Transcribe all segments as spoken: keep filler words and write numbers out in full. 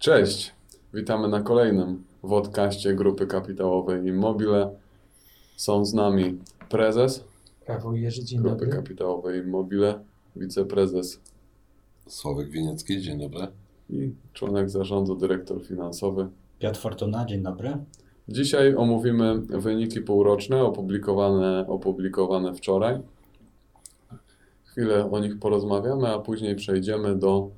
Cześć, witamy na kolejnym wodcaście Grupy Kapitałowej Immobile. Są z nami prezes Rafał Jerzy, dzień Grupy dobry. Kapitałowej Immobile, wiceprezes Sławek Winiecki, dzień dobry. I członek zarządu, dyrektor finansowy Piotr Fortuna, dzień dobry. Dzisiaj omówimy wyniki półroczne opublikowane, opublikowane wczoraj. Chwilę o nich porozmawiamy, a później przejdziemy do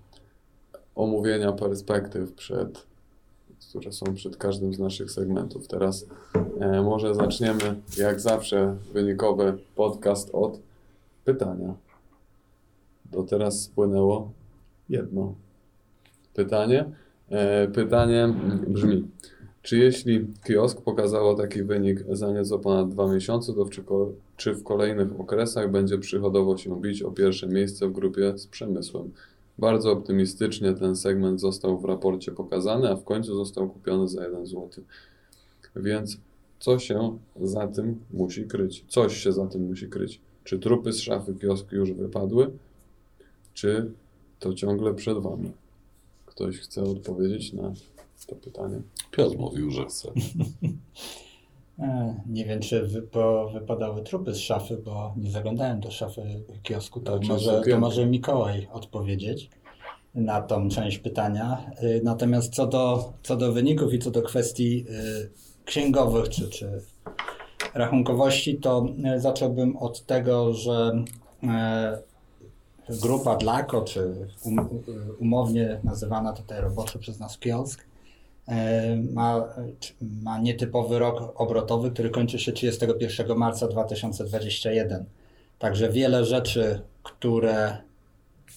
omówienia perspektyw, przed, które są przed każdym z naszych segmentów. Teraz e, może zaczniemy, jak zawsze, wynikowy podcast od pytania. Do teraz spłynęło jedno pytanie. E, pytanie brzmi, czy jeśli kiosk pokazało taki wynik za nieco ponad dwa miesiące, to czy, ko- czy w kolejnych okresach będzie przychodowo się bić o pierwsze miejsce w grupie z przemysłem? Bardzo optymistycznie ten segment został w raporcie pokazany, a w końcu został kupiony za jeden złoty. Więc co się za tym musi kryć? Coś się za tym musi kryć. Czy trupy z szafy kiosku już wypadły? Czy to ciągle przed wami? Ktoś chce odpowiedzieć na to pytanie? Piotr mówił, że chce. Nie wiem, czy wypo, wypadały trupy z szafy, bo nie zaglądałem do szafy kiosku, to, no, może, to może Mikołaj odpowiedzieć na tą część pytania. Natomiast co do, co do wyników i co do kwestii księgowych czy, czy rachunkowości, to zacząłbym od tego, że grupa Dlako, czy um, umownie nazywana tutaj roboczo przez nas kiosk, Ma, ma nietypowy rok obrotowy, który kończy się trzydziestego pierwszego marca dwa tysiące dwudziestego pierwszego. Także wiele rzeczy, które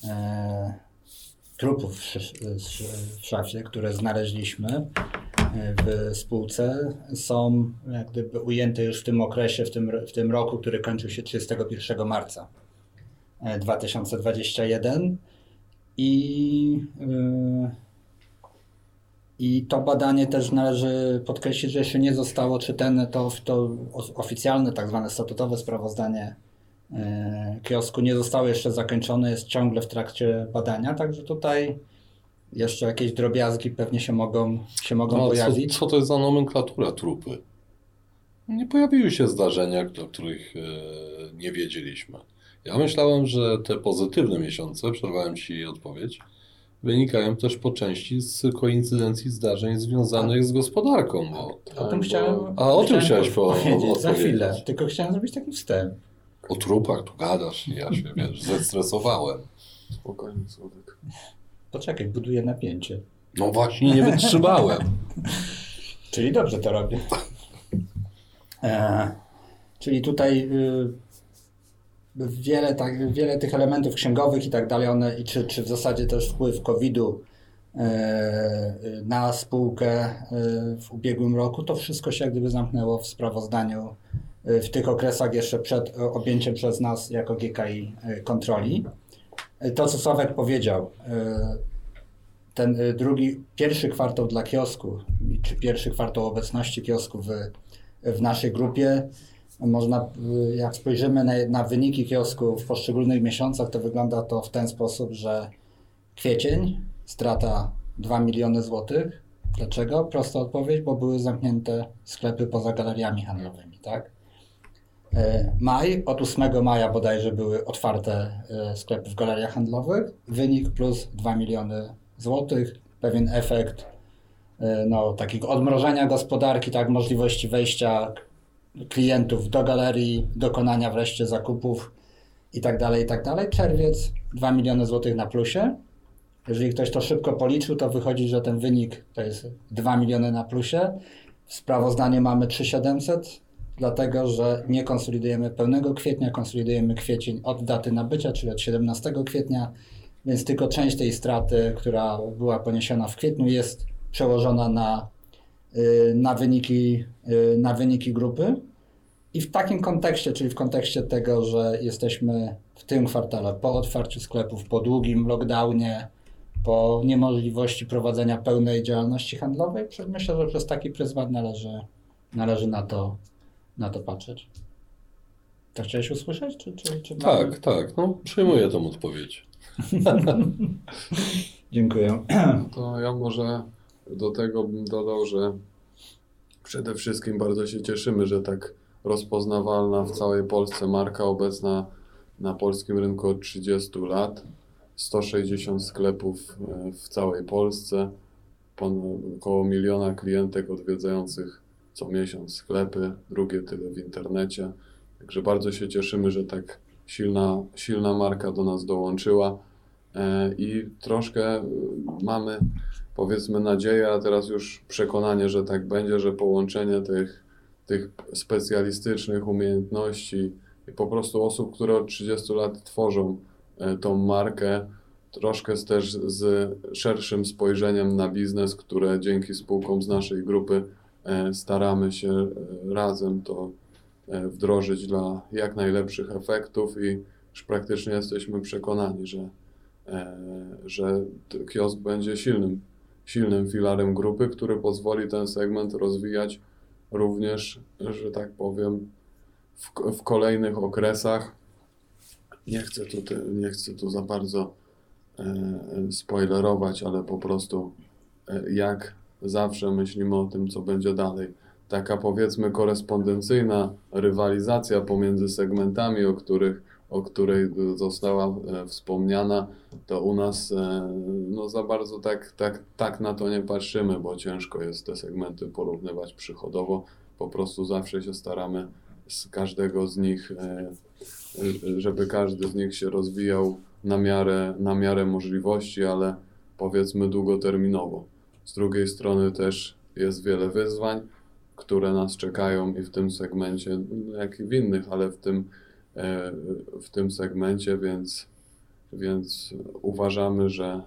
e, trupów w, w szafie, które znaleźliśmy w spółce, są jak gdyby ujęte już w tym okresie, w tym, w tym roku, który kończył się trzydziestego pierwszego marca dwa tysiące dwudziestego pierwszego. I e, I to badanie też należy podkreślić, że jeszcze nie zostało czytane to, to oficjalne, tak zwane statutowe sprawozdanie yy, kiosku nie zostało jeszcze zakończone, jest ciągle w trakcie badania, także tutaj jeszcze jakieś drobiazgi pewnie się mogą, się mogą no, pojawić. Co, co to jest za nomenklatura trupy? Nie pojawiły się zdarzenia, o których yy, nie wiedzieliśmy. Ja myślałem, że te pozytywne miesiące, przerwałem ci odpowiedź, wynikają też po części z koincydencji zdarzeń związanych a, z gospodarką. Bo, a, tak, tym bo, chciałem, a o tym chciałeś powiedzieć za chwilę, tylko chciałem zrobić taki wstęp. O trupach tu gadasz, ja się wiesz, zestresowałem. Spokojnie, Słodek. Poczekaj, buduję napięcie. No właśnie, nie wytrzymałem. Czyli dobrze to robię. E, czyli tutaj... Y- Wiele, tak, wiele tych elementów księgowych i tak dalej, one, i czy, czy w zasadzie też wpływ kowida yy, na spółkę yy, w ubiegłym roku, to wszystko się jak gdyby zamknęło w sprawozdaniu yy, w tych okresach jeszcze przed yy, objęciem przez nas jako G K I yy, kontroli. Yy, to co Sławek powiedział, yy, ten yy, drugi, pierwszy kwartał dla kiosku, czy pierwszy kwartał obecności kiosku w, w naszej grupie, można, jak spojrzymy na, na wyniki kiosku w poszczególnych miesiącach, to wygląda to w ten sposób, że kwiecień, strata dwa miliony złotych. Dlaczego? Prosta odpowiedź, bo były zamknięte sklepy poza galeriami handlowymi, tak? Maj, od ósmego maja bodajże były otwarte sklepy w galeriach handlowych. Wynik plus dwa miliony złotych, pewien efekt no, takiego odmrożenia gospodarki, tak, możliwości wejścia klientów do galerii, dokonania wreszcie zakupów i tak dalej, i tak dalej. Czerwiec, dwa miliony złotych na plusie. Jeżeli ktoś to szybko policzył, to wychodzi, że ten wynik to jest dwa miliony na plusie. W sprawozdaniu mamy trzy tysiące siedemset, dlatego że nie konsolidujemy pełnego kwietnia, konsolidujemy kwiecień od daty nabycia, czyli od siedemnastego kwietnia, więc tylko część tej straty, która była poniesiona w kwietniu, jest przełożona na na wyniki, na wyniki grupy i w takim kontekście, czyli w kontekście tego, że jesteśmy w tym kwartale po otwarciu sklepów, po długim lockdownie, po niemożliwości prowadzenia pełnej działalności handlowej, myślę, że przez taki pryzmat należy, należy na to, na to patrzeć. To chciałeś usłyszeć? Czy, czy, czy mamy... Tak, tak, no przyjmuję tą odpowiedź. Dziękuję. To ja może do tego bym dodał, że przede wszystkim bardzo się cieszymy, że tak rozpoznawalna w całej Polsce marka obecna na polskim rynku od trzydziestu lat, sto sześćdziesiąt sklepów w całej Polsce, około miliona klientek odwiedzających co miesiąc sklepy, drugie tyle w internecie. Także bardzo się cieszymy, że tak silna, silna marka do nas dołączyła i troszkę mamy, powiedzmy, nadzieję, a teraz już przekonanie, że tak będzie, że połączenie tych, tych specjalistycznych umiejętności i po prostu osób, które od trzydziestu lat tworzą tą markę, troszkę z też z szerszym spojrzeniem na biznes, które dzięki spółkom z naszej grupy staramy się razem to wdrożyć dla jak najlepszych efektów i już praktycznie jesteśmy przekonani, że, że kiosk będzie silnym, silnym filarem grupy, który pozwoli ten segment rozwijać również, że tak powiem, w, w kolejnych okresach. Nie chcę tu, nie chcę tu za bardzo spoilerować, ale po prostu jak zawsze myślimy o tym, co będzie dalej. Taka, powiedzmy, korespondencyjna rywalizacja pomiędzy segmentami, o których, o której została wspomniana, to u nas no, za bardzo tak, tak, tak na to nie patrzymy, bo ciężko jest te segmenty porównywać przychodowo. Po prostu zawsze się staramy z każdego z nich, żeby każdy z nich się rozwijał na miarę, na miarę możliwości, ale powiedzmy długoterminowo. Z drugiej strony też jest wiele wyzwań, które nas czekają i w tym segmencie, jak i w innych, ale w tym, w tym segmencie, więc, więc uważamy, że,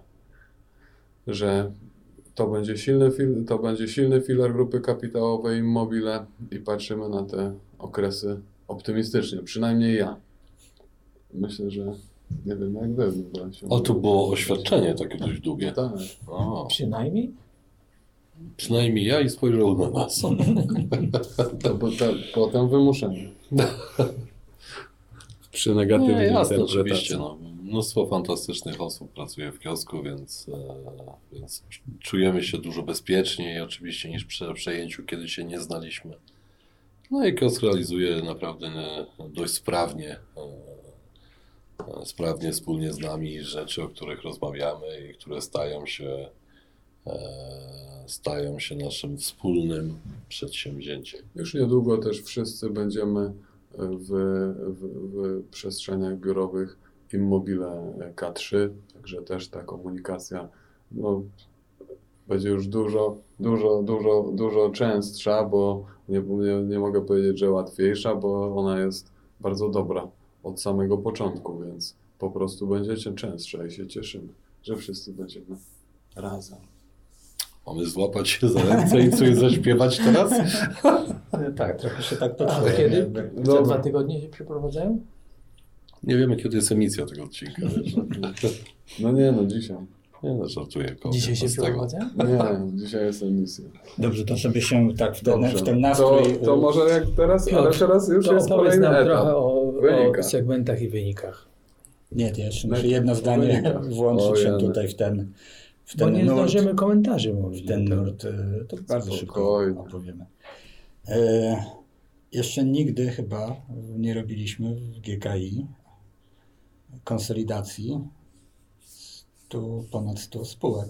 że to będzie silny fil, to będzie silny filar Grupy Kapitałowej Immobile i patrzymy na te okresy optymistycznie, przynajmniej ja. Myślę, że nie wiem jak wy. O, to było oświadczenie takie dość długie. Tak. O. Przynajmniej? Przynajmniej ja i spojrzał na nas. To po, to, potem wymuszenie. Przy negatywnej interpretacji. Oczywiście, no, mnóstwo fantastycznych osób pracuje w kiosku, więc, e, więc czujemy się dużo bezpieczniej oczywiście niż przy przejęciu, kiedy się nie znaliśmy. No i kiosk realizuje naprawdę dość sprawnie, e, sprawnie wspólnie z nami rzeczy, o których rozmawiamy i które stają się stają się naszym wspólnym przedsięwzięciem. Już niedługo też wszyscy będziemy w, w, w przestrzeniach biurowych Immobile K trzy, także też ta komunikacja no, będzie już dużo, dużo, dużo, dużo częstsza, bo nie, nie, nie mogę powiedzieć, że łatwiejsza, bo ona jest bardzo dobra od samego początku, więc po prostu będziecie częstsza i się cieszymy, że wszyscy będziemy razem. Mamy złapać się za ręce i coś zaśpiewać teraz? Tak, trochę się tak toczy. A kiedy? Za dwa tygodnie się przeprowadzają? Nie wiemy, kiedy jest emisja tego odcinka. No nie, no dzisiaj. Nie, no żartuję. Dzisiaj się przeprowadzają? Nie, dzisiaj jest emisja. Dobrze, to sobie się tak w ten, w ten nastrój... To, to może jak teraz, ale teraz już to jest kolejny nam etap. Trochę o, o segmentach i wynikach. Nie, to jeszcze muszę jedno zdanie włączyć się tutaj w ten... W ten Bo nie nurt, zdążymy komentarzy mówić. W ten nurt to bardzo szybko opowiemy. E, jeszcze nigdy chyba nie robiliśmy w G K I konsolidacji stu, ponad stu spółek.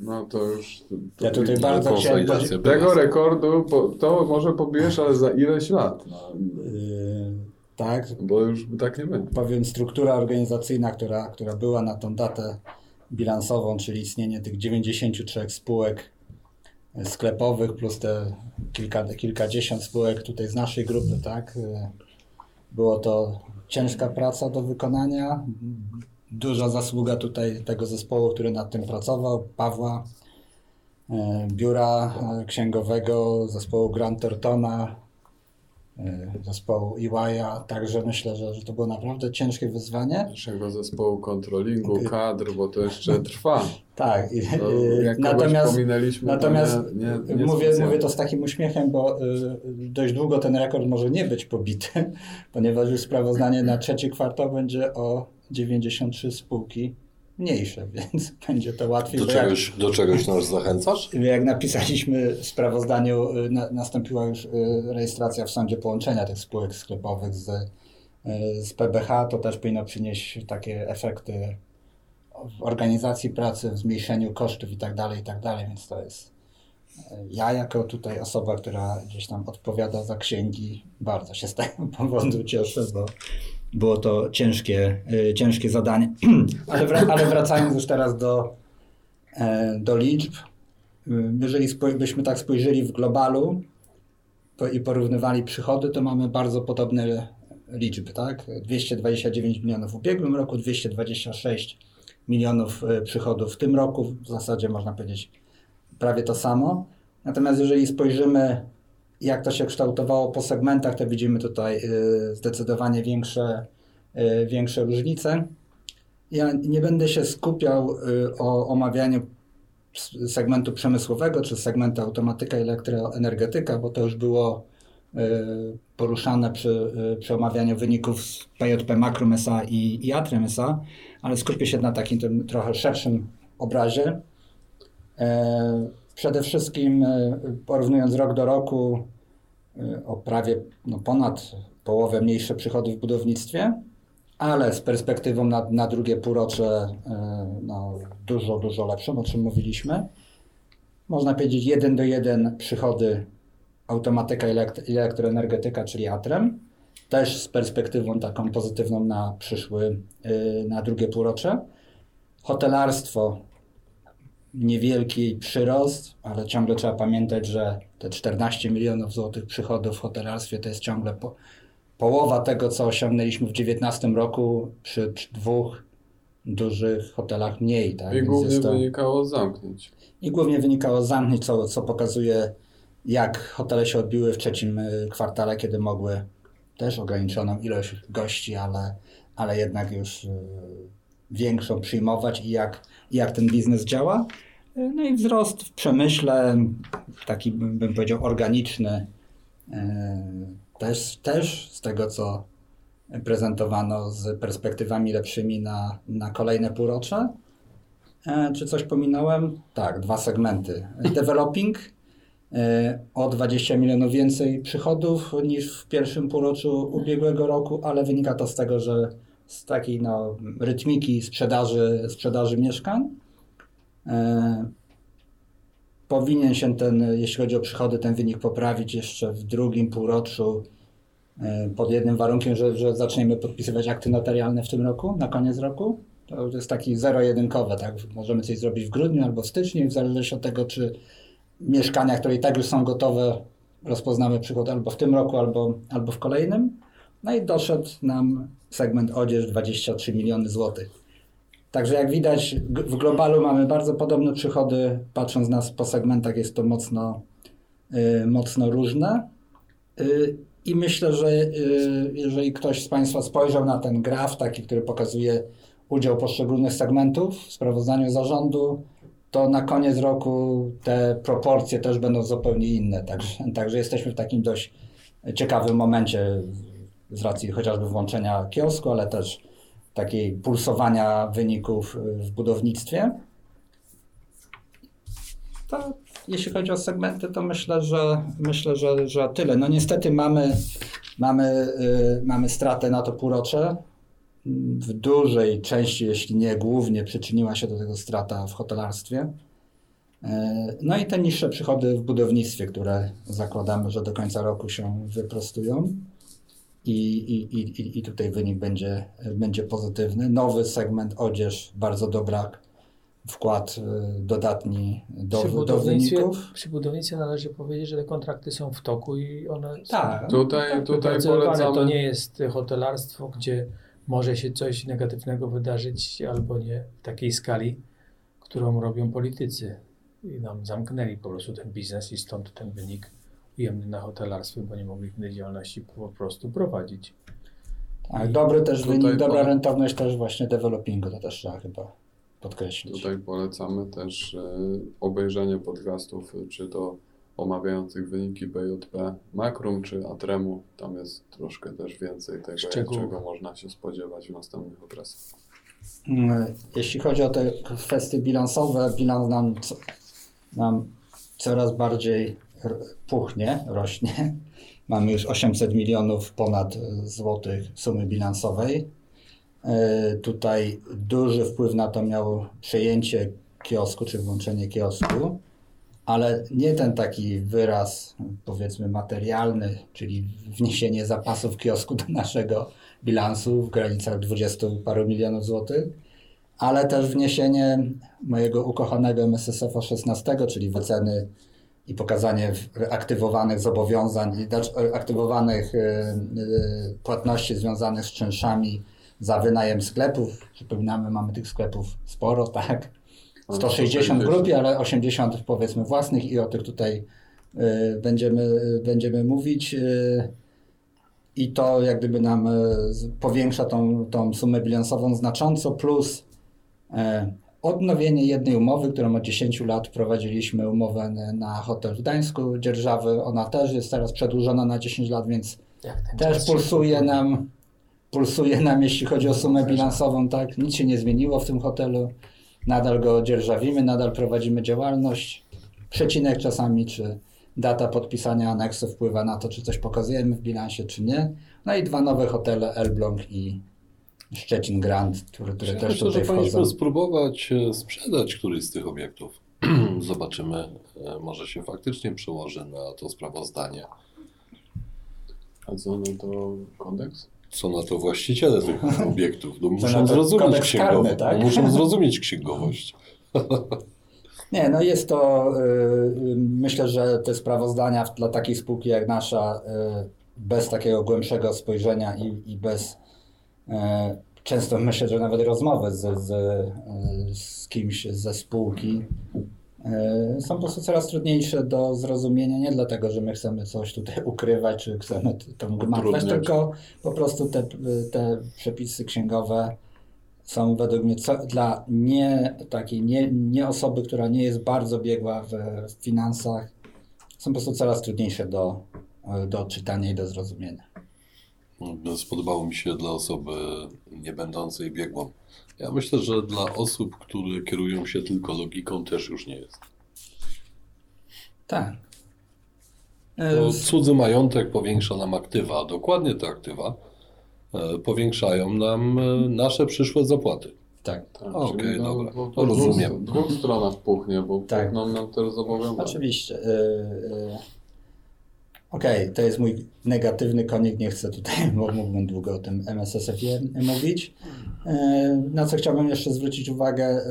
No to już... To ja tutaj bardzo chciałem... Tego rekordu po, to może pobijesz, ale za ileś lat. No. E, Tak, bo już tak nie będzie. Powiem, struktura organizacyjna, która, która była na tą datę bilansową, czyli istnienie tych dziewięćdziesięciu trzech spółek sklepowych plus te kilka, kilkadziesiąt spółek tutaj z naszej grupy, tak, było to ciężka praca do wykonania. Duża zasługa tutaj tego zespołu, który nad tym pracował, Pawła, biura księgowego, zespołu Grant Thorntona, zespołu E Y, także myślę, że, że to było naprawdę ciężkie wyzwanie. Naszego zespołu kontrolingu, kadr, bo to jeszcze trwa. Tak, no, jak natomiast, natomiast nie, nie, nie mówię, mówię to z takim uśmiechem, bo y, dość długo ten rekord może nie być pobity, ponieważ już sprawozdanie na trzeci kwartał będzie o dziewięćdziesiąt trzy spółki mniejsze, więc będzie to łatwiej. Do czegoś, jak, do czegoś nas zachęcasz? Jak napisaliśmy w sprawozdaniu, na, nastąpiła już rejestracja w sądzie połączenia tych spółek sklepowych z, z P B H, to też powinno przynieść takie efekty w organizacji pracy, w zmniejszeniu kosztów i tak dalej, i tak dalej, więc to jest... Ja jako tutaj osoba, która gdzieś tam odpowiada za księgi, bardzo się z tego powodu cieszę, bo było to ciężkie, yy, ciężkie zadanie. ale, wr- ale wracając już teraz do, yy, do liczb, yy, jeżeli spoj- byśmy tak spojrzeli w globalu po- i porównywali przychody, to mamy bardzo podobne liczby, tak? dwieście dwadzieścia dziewięć milionów w ubiegłym roku, dwieście dwadzieścia sześć milionów yy, przychodów w tym roku, w zasadzie można powiedzieć prawie to samo. Natomiast jeżeli spojrzymy, jak to się kształtowało po segmentach, to widzimy tutaj y, zdecydowanie większe, y, większe różnice. Ja nie będę się skupiał y, o omawianiu segmentu przemysłowego, czy segmentu automatyka i elektroenergetyka, bo to już było y, poruszane przy, y, przy omawianiu wyników z P J P Makrum S A i, i Atrem S A, ale skupię się na takim tym trochę szerszym obrazie. Przede wszystkim porównując rok do roku o prawie no ponad połowę mniejsze przychody w budownictwie, ale z perspektywą na, na drugie półrocze no, dużo, dużo lepszą, o czym mówiliśmy. Można powiedzieć jeden do jeden przychody automatyka i elektro- elektroenergetyka, czyli Atrem, też z perspektywą taką pozytywną na przyszły, na drugie półrocze. Hotelarstwo. Niewielki przyrost, ale ciągle trzeba pamiętać, że te czternaście milionów złotych przychodów w hotelarstwie to jest ciągle po, połowa tego, co osiągnęliśmy w dziewiętnastym roku przy, przy dwóch dużych hotelach mniej. Tak? I głównie to, wynikało z zamknięć. I głównie wynikało z zamknięć, co, co pokazuje, jak hotele się odbiły w trzecim kwartale, kiedy mogły też ograniczoną ilość gości, ale, ale jednak już yy, większą przyjmować i jak jak ten biznes działa. No i wzrost w przemyśle, taki bym, bym powiedział organiczny, yy, też, też z tego, co prezentowano z perspektywami lepszymi na, na kolejne półrocze. Yy, czy coś pominąłem? Tak, dwa segmenty. Developing yy, o dwadzieścia milionów więcej przychodów niż w pierwszym półroczu ubiegłego roku, ale wynika to z tego, że z takiej no, rytmiki sprzedaży, sprzedaży mieszkań. Yy, powinien się ten, jeśli chodzi o przychody, ten wynik poprawić jeszcze w drugim półroczu yy, pod jednym warunkiem, że, że zaczniemy podpisywać akty notarialne w tym roku, na koniec roku. To jest taki zero-jedynkowe, tak? Możemy coś zrobić w grudniu albo w styczniu, w zależności od tego, czy mieszkania, które i tak już są gotowe, rozpoznamy przychód albo w tym roku, albo, albo w kolejnym. No i doszedł nam segment odzież dwadzieścia trzy miliony złotych. Także jak widać w globalu mamy bardzo podobne przychody, patrząc na po segmentach jest to mocno, y, mocno różne. Y, I myślę, że y, jeżeli ktoś z Państwa spojrzał na ten graf taki, który pokazuje udział poszczególnych segmentów w sprawozdaniu zarządu, to na koniec roku te proporcje też będą zupełnie inne. Także, także jesteśmy w takim dość ciekawym momencie z racji chociażby włączenia kiosku, ale też takiej pulsowania wyników w budownictwie. To jeśli chodzi o segmenty, to myślę, że myślę, że, że tyle. No niestety mamy, mamy, yy, mamy stratę na to półrocze. W dużej części, jeśli nie głównie, przyczyniła się do tego strata w hotelarstwie. Yy, no i te niższe przychody w budownictwie, które zakładamy, że do końca roku się wyprostują. I, i, i, i tutaj wynik będzie, będzie pozytywny. Nowy segment odzież, bardzo dobry wkład dodatni do, przy do wyników. Przy budownictwie należy powiedzieć, że te kontrakty są w toku i one tak, są tutaj, tak, tutaj polecamy. To nie jest hotelarstwo, gdzie może się coś negatywnego wydarzyć albo nie w takiej skali, którą robią politycy. I nam zamknęli po prostu ten biznes i stąd ten wynik ujemny na hotelarstwie, bo nie mogli innej działalności po prostu prowadzić. Tak, dobry też wynik, dobra rentowność też właśnie developingu, to też trzeba chyba podkreślić. Tutaj polecamy też e, obejrzenie podcastów, czy to omawiających wyniki B J P Makrum, czy Atremu. Tam jest troszkę też więcej tego, czego można się spodziewać w następnych okresach. Jeśli chodzi o te kwestie bilansowe, bilans nam, nam coraz bardziej puchnie, rośnie. Mamy już osiemset milionów ponad złotych sumy bilansowej. Tutaj duży wpływ na to miało przejęcie kiosku, czy włączenie kiosku, ale nie ten taki wyraz, powiedzmy, materialny, czyli wniesienie zapasów kiosku do naszego bilansu w granicach dwudziestu paru milionów złotych, ale też wniesienie mojego ukochanego M S S F szesnaście, czyli wyceny i pokazanie aktywowanych zobowiązań, aktywowanych płatności związanych z czynszami za wynajem sklepów. Przypominamy, mamy tych sklepów sporo, tak? sto sześćdziesiąt w grupie, ale osiemdziesiąt powiedzmy własnych i o tych tutaj będziemy, będziemy mówić. I to jak gdyby nam powiększa tą, tą sumę bilansową znacząco, plus odnowienie jednej umowy, którą od dziesięciu lat prowadziliśmy, umowę na hotel w Gdańsku dzierżawy. Ona też jest teraz przedłużona na dziesięć lat, więc też pulsuje nam, pulsuje nam, jeśli chodzi o sumę bilansową. Tak? Nic się nie zmieniło w tym hotelu. Nadal go dzierżawimy, nadal prowadzimy działalność. Przecinek czasami, czy data podpisania aneksu wpływa na to, czy coś pokazujemy w bilansie, czy nie. No i dwa nowe hotele, Elbląg i Szczecin Grand, które, które ja też myślę, tutaj że wchodzą. Powinniśmy spróbować sprzedać któryś z tych obiektów. Zobaczymy, może się faktycznie przełoży na to sprawozdanie. A co na to kodeks? Co na to właściciele tych obiektów? No, muszą, zrozumieć księgowo- karny, tak? muszą zrozumieć księgowość. Nie, no jest to, yy, myślę, że te sprawozdania dla takiej spółki jak nasza, yy, bez takiego głębszego spojrzenia i, i bez, yy, często myślę, że nawet rozmowy z, z, yy, z kimś ze spółki, yy, są po prostu coraz trudniejsze do zrozumienia, nie dlatego, że my chcemy coś tutaj ukrywać, czy chcemy tą gmatwać, tylko po prostu te, te przepisy księgowe są według mnie co, dla nie takiej nie, nie osoby, która nie jest bardzo biegła w, w finansach, są po prostu coraz trudniejsze do, do czytania i do zrozumienia. Spodobało mi się dla osoby nie będącej biegłą. Ja myślę, że dla osób, które kierują się tylko logiką, też już nie jest. Tak. To cudzy majątek powiększa nam aktywa, dokładnie te aktywa powiększają nam nasze przyszłe zapłaty. Tak. tak. Okej, okay, dobra, no, to rozumiem. W dwóch stronach puchnie, bo tak. puchną nam też zobowiązania. Oczywiście. Okej, okay, to jest mój negatywny konik, nie chcę tutaj, bo mógłbym długo o tym M S S F ie mówić. Na co chciałbym jeszcze zwrócić uwagę,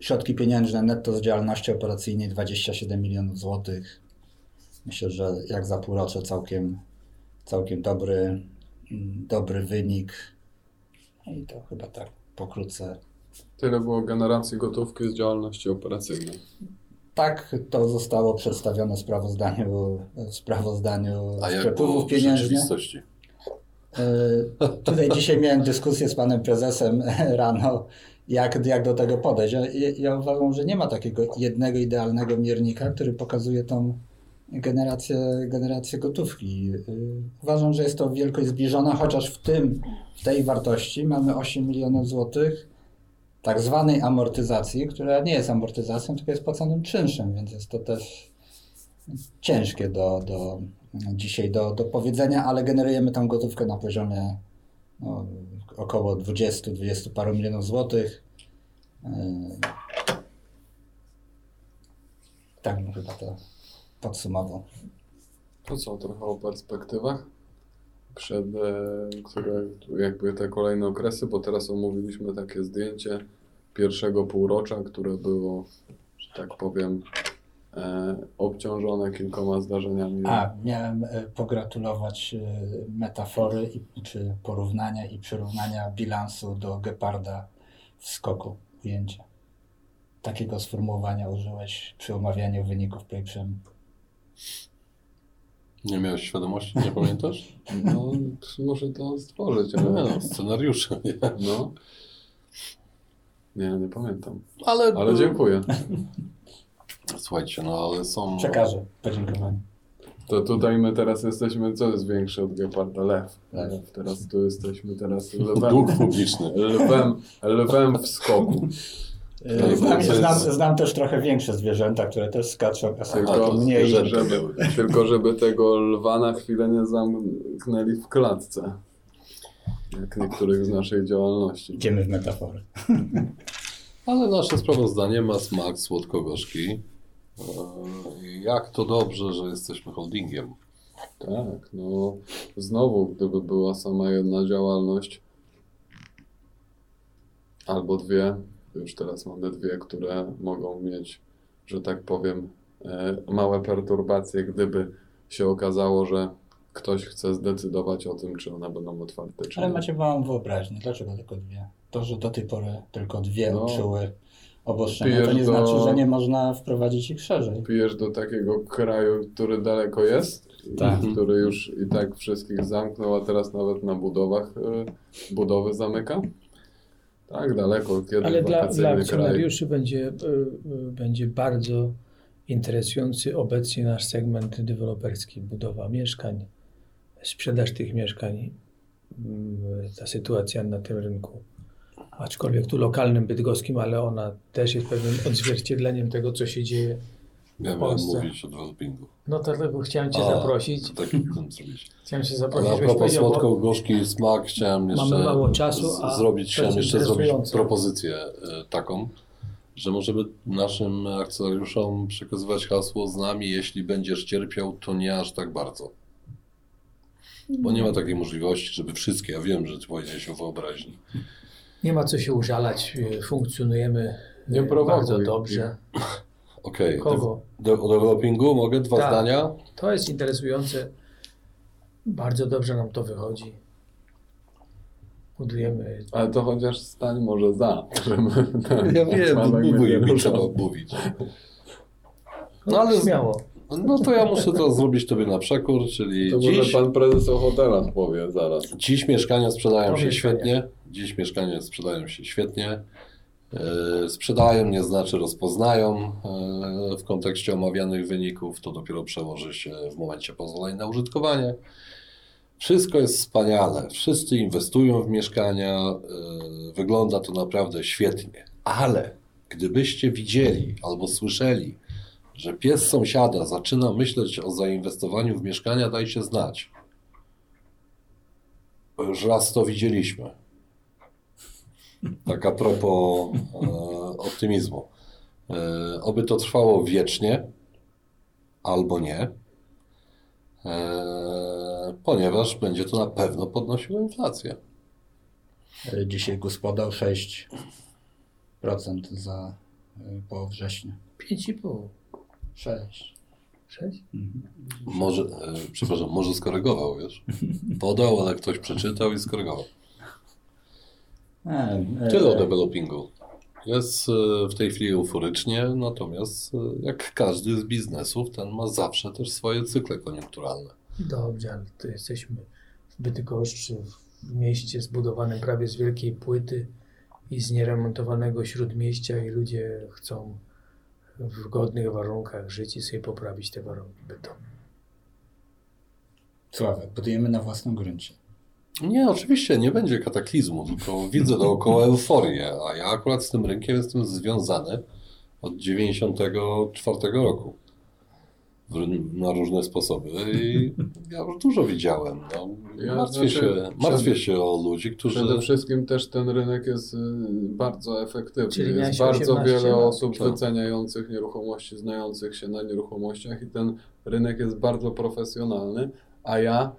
środki pieniężne netto z działalności operacyjnej dwadzieścia siedem milionów złotych. Myślę, że jak za półrocze całkiem, całkiem dobry dobry wynik i to chyba tak pokrótce. Tyle było generacji gotówki z działalności operacyjnej. Tak, to zostało przedstawione w sprawozdaniu, w sprawozdaniu z przepływów pieniężnych. Y, tutaj dzisiaj miałem dyskusję z panem prezesem rano, jak, jak do tego podejść. Ja, ja uważam, że nie ma takiego jednego idealnego miernika, który pokazuje tą Generację, generację gotówki. Uważam, że jest to wielkość zbliżona, chociaż w tym, w tej wartości mamy osiem milionów złotych tak zwanej amortyzacji, która nie jest amortyzacją, tylko jest płaconym czynszem, więc jest to też ciężkie do, do dzisiaj do, do powiedzenia, ale generujemy tam gotówkę na poziomie no, około dwudziestu, dwudziestu paru milionów złotych. Tak, no chyba to podsumował. To co, trochę o perspektywach, przed, które jakby te kolejne okresy, bo teraz omówiliśmy takie zdjęcie pierwszego półrocza, które było, że tak powiem, e, obciążone kilkoma zdarzeniami. A, miałem pogratulować metafory, i, czy porównania i przyrównania bilansu do geparda w skoku ujęcia. Takiego sformułowania użyłeś przy omawianiu wyników pierwszym. Nie miałeś świadomości, nie pamiętasz? No, muszę to stworzyć, ale no, scenariusze. Nie? No. Nie, nie pamiętam. Ale, ale dziękuję. Słuchajcie, no ale są... Przekażę podziękowanie. To tutaj my teraz jesteśmy, co jest większe od geparda? Lew. Lew. Teraz tu jesteśmy teraz lwem. Dług publiczny. Lwem, lwem w skoku. Znam, znam, znam też trochę większe zwierzęta, które też skaczą, a są tylko mniej. Żeby, tylko żeby tego lwa na chwilę nie zamknęli w klatce. Jak niektórych z naszej działalności. Idziemy w metaforę. Ale nasze sprawozdanie ma smak słodko-gorzki. Jak to dobrze, że jesteśmy holdingiem. Tak, no znowu, gdyby była sama jedna działalność albo dwie, już teraz mamy dwie, które mogą mieć, że tak powiem, małe perturbacje, gdyby się okazało, że ktoś chce zdecydować o tym, czy one będą otwarte, czy nie. Ale macie małą wyobraźnię, dlaczego tylko dwie? To, że do tej pory tylko dwie no. uczyły obostrzenia, to nie do... znaczy, że nie można wprowadzić ich szerzej. Pijesz do takiego kraju, który daleko jest, tak. który już i tak wszystkich zamknął, a teraz nawet na budowach y, budowy zamyka. Tak daleko, kiedy ale dla, dla akcjonariuszy będzie, y, y, będzie bardzo interesujący obecnie nasz segment deweloperski, budowa mieszkań, sprzedaż tych mieszkań, y, ta sytuacja na tym rynku. Aczkolwiek tu lokalnym, bydgoskim, ale ona też jest pewnym odzwierciedleniem tego, co się dzieje ja w Polsce. Ja mówić o dropingu. No to dlatego chciałem Cię a, zaprosić. To taki chciałem Cię zaprosić. A propos słodko-gorzki smak, chciałem jeszcze mamy mało czasu, a zrobić, chciałem jeszcze zrobić propozycję taką, że możemy naszym akcjonariuszom przekazywać hasło z nami, jeśli będziesz cierpiał, to nie aż tak bardzo. Bo nie ma takiej możliwości, żeby wszystkie, ja wiem, że powiedziałeś o wyobraźni. Nie ma co się użalać, funkcjonujemy nie bardzo dobrze. Okej, okay. De- o developingu mogę dwa Ta, zdania? To jest interesujące, bardzo dobrze nam to wychodzi. Budujemy... Ale to chociaż stań może za. Ten, ja wiem, mówię, mi trzeba mówić. No ale śmiało. No to ja muszę teraz zrobić tobie na przekór, czyli to dziś... może pan prezes o hotelach powie zaraz. Dziś mieszkania sprzedają się świetnie. Dziś mieszkania sprzedają się świetnie. Yy, sprzedają nie znaczy rozpoznają. Yy, w kontekście omawianych wyników to dopiero przełoży się w momencie pozwolenia na użytkowanie. Wszystko jest wspaniale. Wszyscy inwestują w mieszkania. Yy, wygląda to naprawdę świetnie. Ale gdybyście widzieli albo słyszeli, że pies sąsiada zaczyna myśleć o zainwestowaniu w mieszkania, dajcie znać. Bo już raz to widzieliśmy. Tak a propos e, optymizmu. E, oby to trwało wiecznie, albo nie, e, ponieważ będzie to na pewno podnosiło inflację. Dzisiaj G U S podał sześć procent za y, po wrześniu. pięć i pół Sześć. Sześć? Mhm. Może, e, przepraszam, może skorygował, wiesz? Podał, ale ktoś przeczytał i skorygował. Tyle o developingu. Jest e, w tej chwili euforycznie, natomiast e, jak każdy z biznesów, ten ma zawsze też swoje cykle koniunkturalne. Dobrze, ale tu jesteśmy w Bydgoszczy, w mieście zbudowanym prawie z wielkiej płyty i z nieremontowanego śródmieścia i ludzie chcą w godnych warunkach żyć i sobie poprawić te warunki bytu. Sławek, budujemy na własnym gruncie. Nie, oczywiście nie będzie kataklizmu, tylko widzę dookoła euforię, a ja akurat z tym rynkiem jestem związany od dziewięćdziesiątego czwartego roku w, na różne sposoby i ja już dużo widziałem. No, ja martwię, znaczy, się, martwię się o ludzi, którzy... Przede wszystkim też ten rynek jest bardzo efektywny. Czyli jest bardzo wiele osób tak. wyceniających nieruchomości, znających się na nieruchomościach i ten rynek jest bardzo profesjonalny, a ja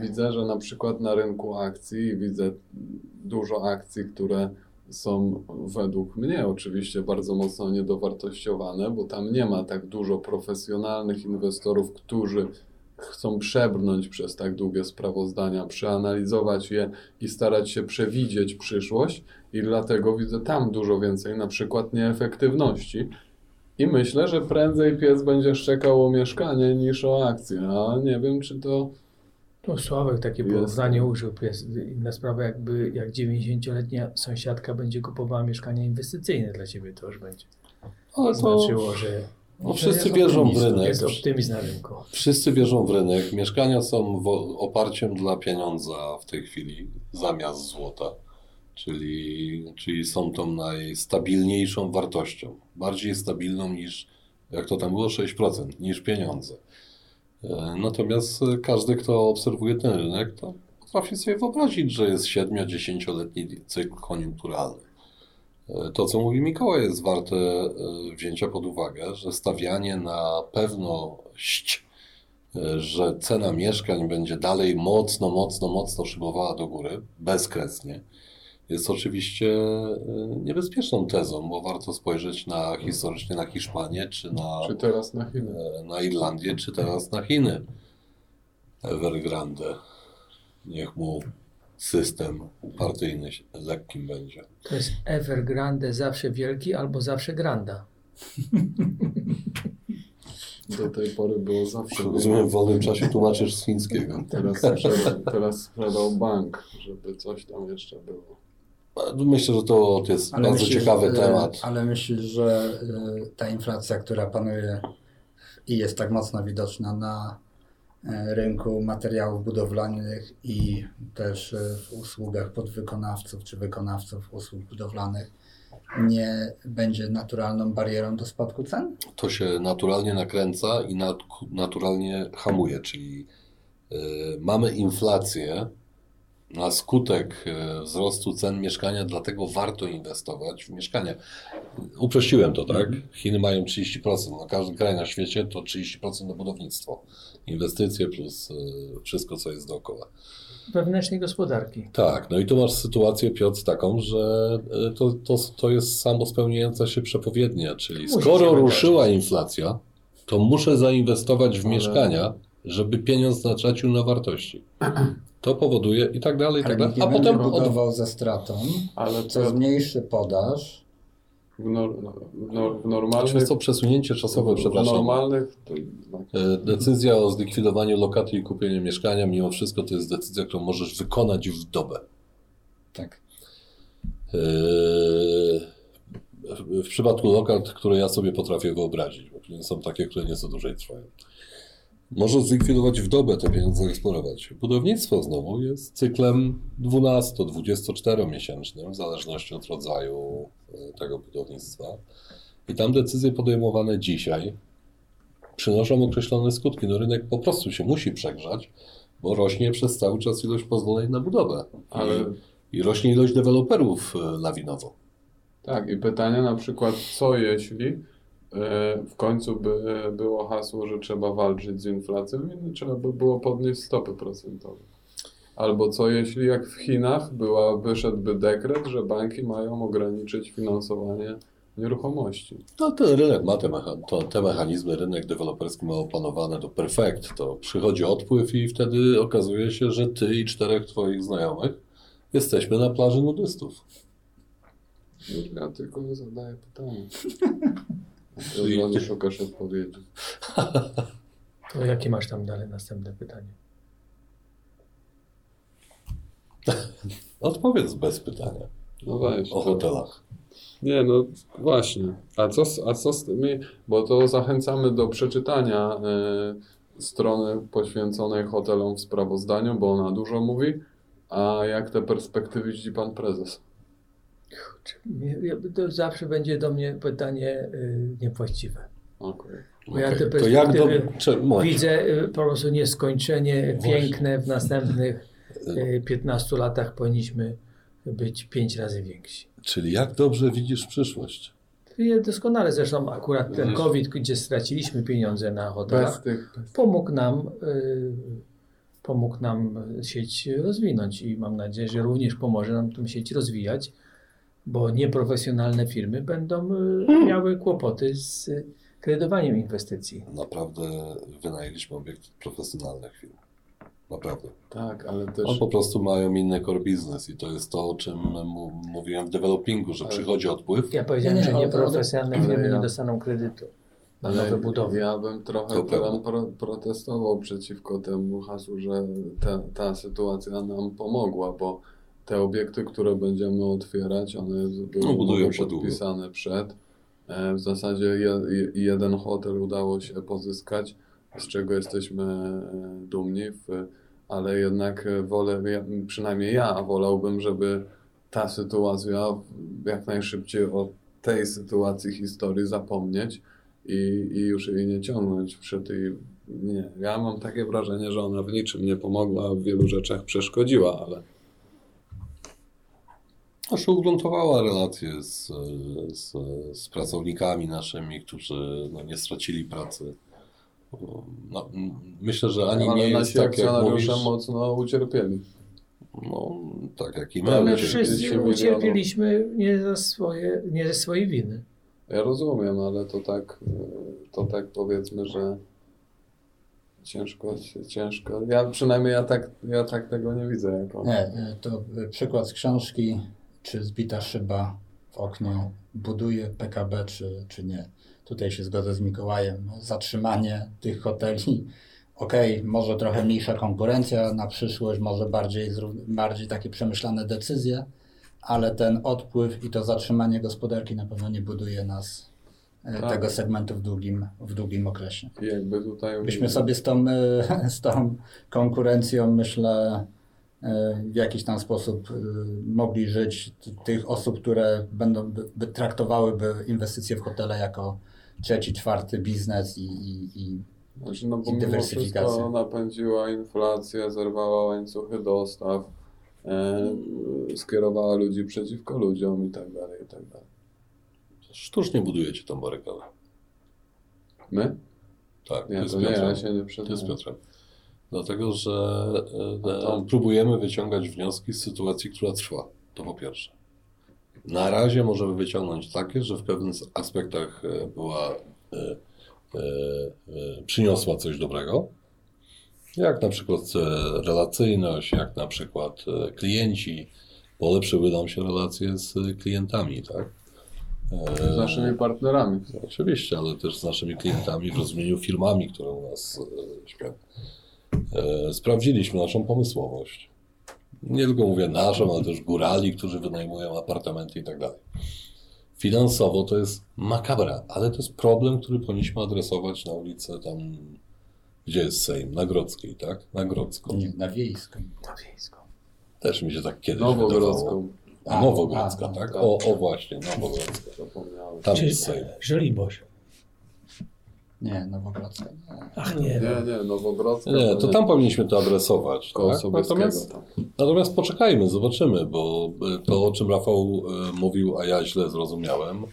widzę, że na przykład na rynku akcji widzę dużo akcji, które są według mnie oczywiście bardzo mocno niedowartościowane, bo tam nie ma tak dużo profesjonalnych inwestorów, którzy chcą przebrnąć przez tak długie sprawozdania, przeanalizować je i starać się przewidzieć przyszłość i dlatego widzę tam dużo więcej na przykład nieefektywności. I myślę, że prędzej pies będzie szczekał o mieszkanie niż o akcję, a nie wiem czy to... No Sławek takie porównanie użył, jest inna sprawa jakby jak dziewięćdziesięcioletnia sąsiadka będzie kupowała mieszkanie inwestycyjne dla Ciebie, to już będzie. Ale to znaczyło, że No, wszyscy wierzą w rynek. Jest optymizm na rynku. Wszyscy wierzą w rynek. Mieszkania są oparciem dla pieniądza w tej chwili zamiast złota, czyli, czyli są tą najstabilniejszą wartością. Bardziej stabilną niż, jak to tam było, sześć procent, niż pieniądze. Natomiast każdy, kto obserwuje ten rynek, to potrafi sobie wyobrazić, że jest siedmiu-dziesięcioletni cykl koniunkturalny. To, co mówi Mikołaj, jest warte wzięcia pod uwagę, że stawianie na pewność, że cena mieszkań będzie dalej mocno, mocno, mocno szybowała do góry, bezkresnie, jest oczywiście niebezpieczną tezą, bo warto spojrzeć na historycznie na Hiszpanię, czy na, czy teraz na, na Irlandię, czy teraz na Chiny. Evergrande. Niech mu system partyjny lekkim będzie. To jest Evergrande zawsze wielki albo zawsze granda. Do tej pory było zawsze. Rozumiem, w wolnym czasie tłumaczysz z chińskiego. Teraz, teraz sprzedał bank, żeby coś tam jeszcze było. Myślę, że to jest ale bardzo myślisz, ciekawy że, temat. Ale myślisz, że ta inflacja, która panuje i jest tak mocno widoczna na rynku materiałów budowlanych i też w usługach podwykonawców czy wykonawców usług budowlanych, nie będzie naturalną barierą do spadku cen? To się naturalnie nakręca i nat- naturalnie hamuje, czyli yy, mamy inflację na skutek yy, wzrostu cen mieszkania, dlatego warto inwestować w mieszkania. Uprościłem to, tak? Mm-hmm. Chiny mają trzydzieści procent, na każdy kraj na świecie to trzydzieści procent na budownictwo. Inwestycje plus yy, wszystko, co jest dookoła. Wewnętrznej gospodarki. Tak, no i tu masz sytuację, Piotr, taką, że to, to, to jest samo spełniająca się przepowiednia, czyli skoro ruszyła inflacja, to muszę zainwestować w mieszkania, żeby pieniądz zatracił na wartości. To powoduje i tak dalej, i tak dalej. A potem budował od... ze stratą, ale co zmniejszy podaż. W, nor, no, w normalnych... Często przesunięcie czasowe, przepraszam. Normalnych... Decyzja o zlikwidowaniu lokaty i kupieniu mieszkania, mimo wszystko to jest decyzja, którą możesz wykonać w dobę. Tak. W przypadku lokat, które ja sobie potrafię wyobrazić, bo są takie, które nieco dłużej trwają. Możesz zlikwidować w dobę, te pieniądze eksplorować. Budownictwo znowu jest cyklem dwunastu-dwudziestoczteremiesięcznym miesięcznym, w zależności od rodzaju tego budownictwa. I tam decyzje podejmowane dzisiaj przynoszą określone skutki. No rynek po prostu się musi przegrzać, bo rośnie przez cały czas ilość pozwoleń na budowę. Ale... I rośnie ilość deweloperów lawinowo. Tak, i pytanie na przykład, co jeśli... W końcu by było hasło, że trzeba walczyć z inflacją i trzeba by było podnieść stopy procentowe. Albo co jeśli, jak w Chinach, była, wyszedłby dekret, że banki mają ograniczyć finansowanie nieruchomości. No ten rynek ma te, mechanizmy, to, te mechanizmy, rynek deweloperski ma opanowane do perfekt. To przychodzi odpływ i wtedy okazuje się, że ty i czterech twoich znajomych jesteśmy na plaży nudystów. Ja tylko zadaję pytanie. Ja nie szukasz odpowiedzi. To jakie masz tam dalej następne pytanie? Odpowiedz bez pytania. No właśnie. O hotelach. Nie, no właśnie. A co, a co z tymi, bo to zachęcamy do przeczytania y, strony poświęconej hotelom w sprawozdaniu, bo ona dużo mówi. A jak te perspektywy widzi pan prezes? To zawsze będzie do mnie pytanie niewłaściwe. Okay. Bo ja te perspektywy to jak do... widzę po prostu nieskończenie Właśnie. piękne. W następnych piętnastu latach powinniśmy być pięć razy więksi. Czyli jak dobrze widzisz przyszłość? Ja doskonale, zresztą akurat ten COVID, gdzie straciliśmy pieniądze na hotelach, pomógł nam, pomógł nam sieć rozwinąć i mam nadzieję, że również pomoże nam tę sieć rozwijać. Bo nieprofesjonalne firmy będą miały kłopoty z kredytowaniem inwestycji. Naprawdę wynajęliśmy obiekt profesjonalnych firm. Naprawdę. Tak, ale też... On po prostu mają inny core business i to jest to, o czym m- mówiłem w developingu, że ale... przychodzi odpływ. Ja powiedziałem, nie, że nieprofesjonalne ale... firmy nie dostaną kredytu na nowe budowy. Ja bym trochę teraz pro- protestował przeciwko temu hasłu, że ta, ta sytuacja nam pomogła, bo te obiekty, które będziemy otwierać, one były no, podpisane przed. W zasadzie jeden hotel udało się pozyskać, z czego jesteśmy dumni, ale jednak wolę, przynajmniej ja wolałbym, żeby ta sytuacja jak najszybciej o tej sytuacji historii zapomnieć i, i już jej nie ciągnąć przy tej. Nie, ja mam takie wrażenie, że ona w niczym nie pomogła, w wielu rzeczach przeszkodziła, ale... Znaczy ugruntowała relacje z, z, z pracownikami naszymi, którzy no, nie stracili pracy. No, myślę, że ani ale nie jest tak, jak mówisz... mocno ucierpieli. No, tak jak i my. Ale wszyscy ucierpieliśmy nie za swoje, nie ze swojej winy. Ja rozumiem, ale to tak, to tak powiedzmy, że... Ciężko, ciężko. Ja przynajmniej ja tak, ja tak tego nie widzę. Jako... Nie, to przykład z książki, czy zbita szyba w oknie buduje P K B, czy, czy nie. Tutaj się zgodzę z Mikołajem. Zatrzymanie tych hoteli, okej, okay, może trochę mniejsza konkurencja na przyszłość, może bardziej, bardziej takie przemyślane decyzje, ale ten odpływ i to zatrzymanie gospodarki na pewno nie buduje nas. Tak. Tego segmentu w długim, w długim okresie. Jakby tutaj... Byśmy sobie z tą, z tą konkurencją, myślę, w jakiś tam sposób mogli żyć. Tych osób, które będą by, traktowałyby inwestycje w hotele jako trzeci, czwarty biznes i, i, i, znaczy, no, bo i dywersyfikację. Wszystko napędziła inflację, zerwała łańcuchy dostaw, e, skierowała ludzi przeciwko ludziom i tak dalej, i tak dalej. Sztucznie budujecie tą barykadę. My? Tak, ja, to nie, ja się nie przedmię. To jest Piotrem. Dlatego, że e, próbujemy wyciągać wnioski z sytuacji, która trwa. To po pierwsze. Na razie możemy wyciągnąć takie, że w pewnych aspektach była, e, e, przyniosła coś dobrego. Jak na przykład relacyjność, jak na przykład klienci. Polepszyły nam się relacje z klientami, tak? Z naszymi partnerami. Oczywiście, ale też z naszymi klientami, w rozumieniu firmami, które u nas śpią. Sprawdziliśmy naszą pomysłowość. Nie tylko mówię naszą, ale też górali, którzy wynajmują apartamenty i tak dalej. Finansowo to jest makabra, ale to jest problem, który powinniśmy adresować na ulicę tam, gdzie jest Sejm, na Grodzkiej, tak? Na Grodzką. Nie, na Wiejską. Na Wiejską. Też mi się tak kiedyś Nowogrodzką. A, Nowogrodzka, a, tak? tak? O, o właśnie, Nowogrodzka. Tam czyli jest Sejm. Żoliborz. Nie, Nowogrodzka. Ach nie. Nie, nie, Nowogrodzka. Nie, to tam nie... powinniśmy to adresować. Tak? Natomiast, tak. natomiast poczekajmy, zobaczymy, bo to, o czym Rafał mówił, a ja źle zrozumiałem,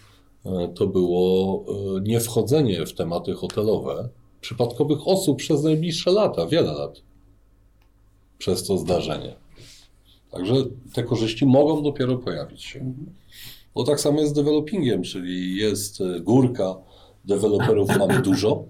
to było niewchodzenie w tematy hotelowe przypadkowych osób przez najbliższe lata, wiele lat. Przez to zdarzenie. Także te korzyści mogą dopiero pojawić się. Bo tak samo jest z developingiem, czyli jest górka, deweloperów mamy dużo,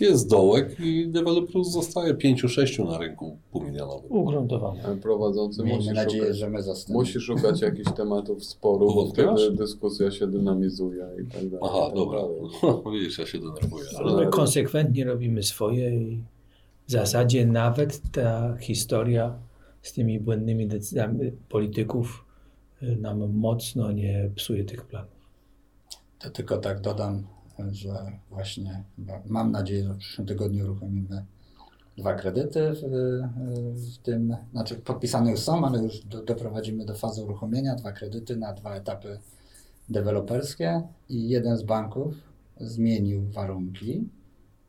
jest dołek i deweloperów zostaje pięciu sześciu na rynku półmilionowym. Ugruntowanie. Prowadzący musi nadzieję, szukać, że my musi szukać jakichś tematów sporu, bo wtedy dyskusja się dynamizuje i tak dalej. Aha, tak dobra. Widzisz, ja się denerwuję. Ale my konsekwentnie robimy swoje i w zasadzie nawet ta historia z tymi błędnymi decyzjami polityków nam mocno nie psuje tych planów. To tylko tak dodam, że właśnie mam nadzieję, że w przyszłym tygodniu uruchomimy dwa kredyty w, w tym, znaczy podpisane już są, ale już do, doprowadzimy do fazy uruchomienia, dwa kredyty na dwa etapy deweloperskie i jeden z banków zmienił warunki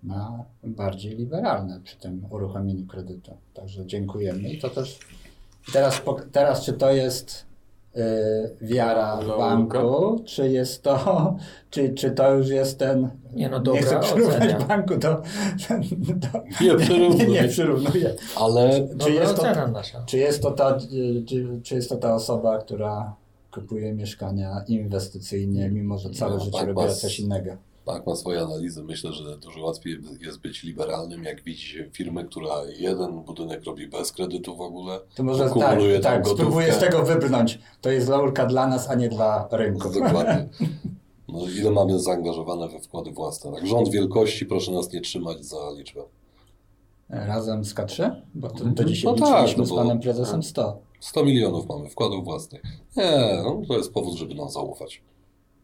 na bardziej liberalne przy tym uruchomieniu kredytu. Także dziękujemy. I to też teraz, teraz czy to jest yy, wiara w banku, czy jest to, czy, czy to już jest ten... Nie no dobra, nie chcę przyrównać banku do... do nie przyrównuję. Nie, nie przyrównuję. Ale czy, czy, jest to, czy, jest to ta, czy, czy jest to ta osoba, która kupuje mieszkania inwestycyjnie, mimo że całe no, życie robiła coś innego? Bank ma swoje analizy. Myślę, że dużo łatwiej jest być liberalnym, jak widzi firmę, która jeden budynek robi bez kredytu w ogóle. To może tak, tak spróbuję z tego wybrnąć. To jest laurka dla nas, a nie dla rynku. No, dokładnie. No, ile mamy zaangażowane we wkłady własne. Tak? Rząd wielkości, proszę nas nie trzymać za liczbę. Razem z K trzy? Bo to, to dzisiaj no tak, no z panem prezesem sto. sto milionów mamy wkładów własnych. Nie, no, to jest powód, żeby nam zaufać.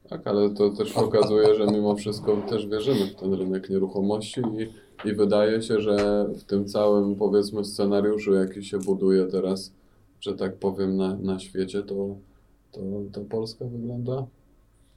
Tak, ale to też pokazuje, że mimo wszystko też wierzymy w ten rynek nieruchomości i, i wydaje się, że w tym całym, powiedzmy, scenariuszu, jaki się buduje teraz, że tak powiem, na, na świecie, to, to, to Polska wygląda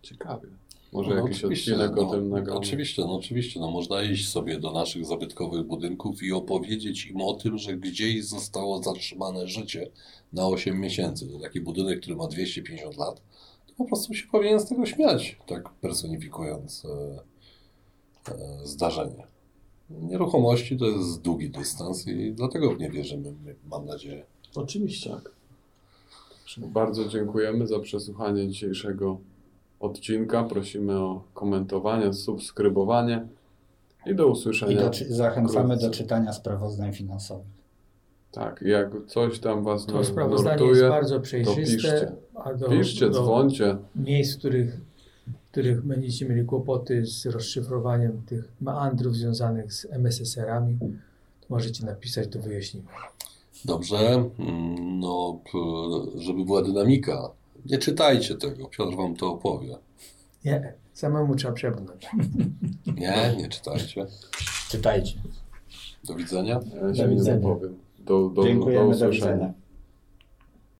ciekawie. Może no, jakiś odcinek no, o tym nagramy. Oczywiście, no oczywiście, no można iść sobie do naszych zabytkowych budynków i opowiedzieć im o tym, że gdzieś zostało zatrzymane życie na osiem miesięcy. To taki budynek, który ma dwieście pięćdziesiąt lat, to po prostu się powinien z tego śmiać, tak personifikując e, e, zdarzenie. Nieruchomości to jest długi dystans i dlatego w nie wierzymy, mam nadzieję. Oczywiście. Tak. Bardzo dziękujemy za przesłuchanie dzisiejszego odcinka. Prosimy o komentowanie, subskrybowanie i do usłyszenia. I do, zachęcamy wkrótce do czytania sprawozdań finansowych. Tak, jak coś tam was to sprawozdanie nurtuje, jest bardzo przejrzyste, to piszcie, a do, piszcie do dzwońcie. Miejsc, w których, w których będziecie mieli kłopoty z rozszyfrowaniem tych meandrów związanych z em es es erami, to możecie napisać, to wyjaśnimy. Dobrze, no żeby była dynamika. Nie czytajcie tego, Piotr wam to opowie. Nie, samemu trzeba przebrnąć. Nie, nie czytajcie. Czytajcie. Do widzenia. Ja się do widzenia. Nie zapowiem. Do, do, do, do usłyszenia.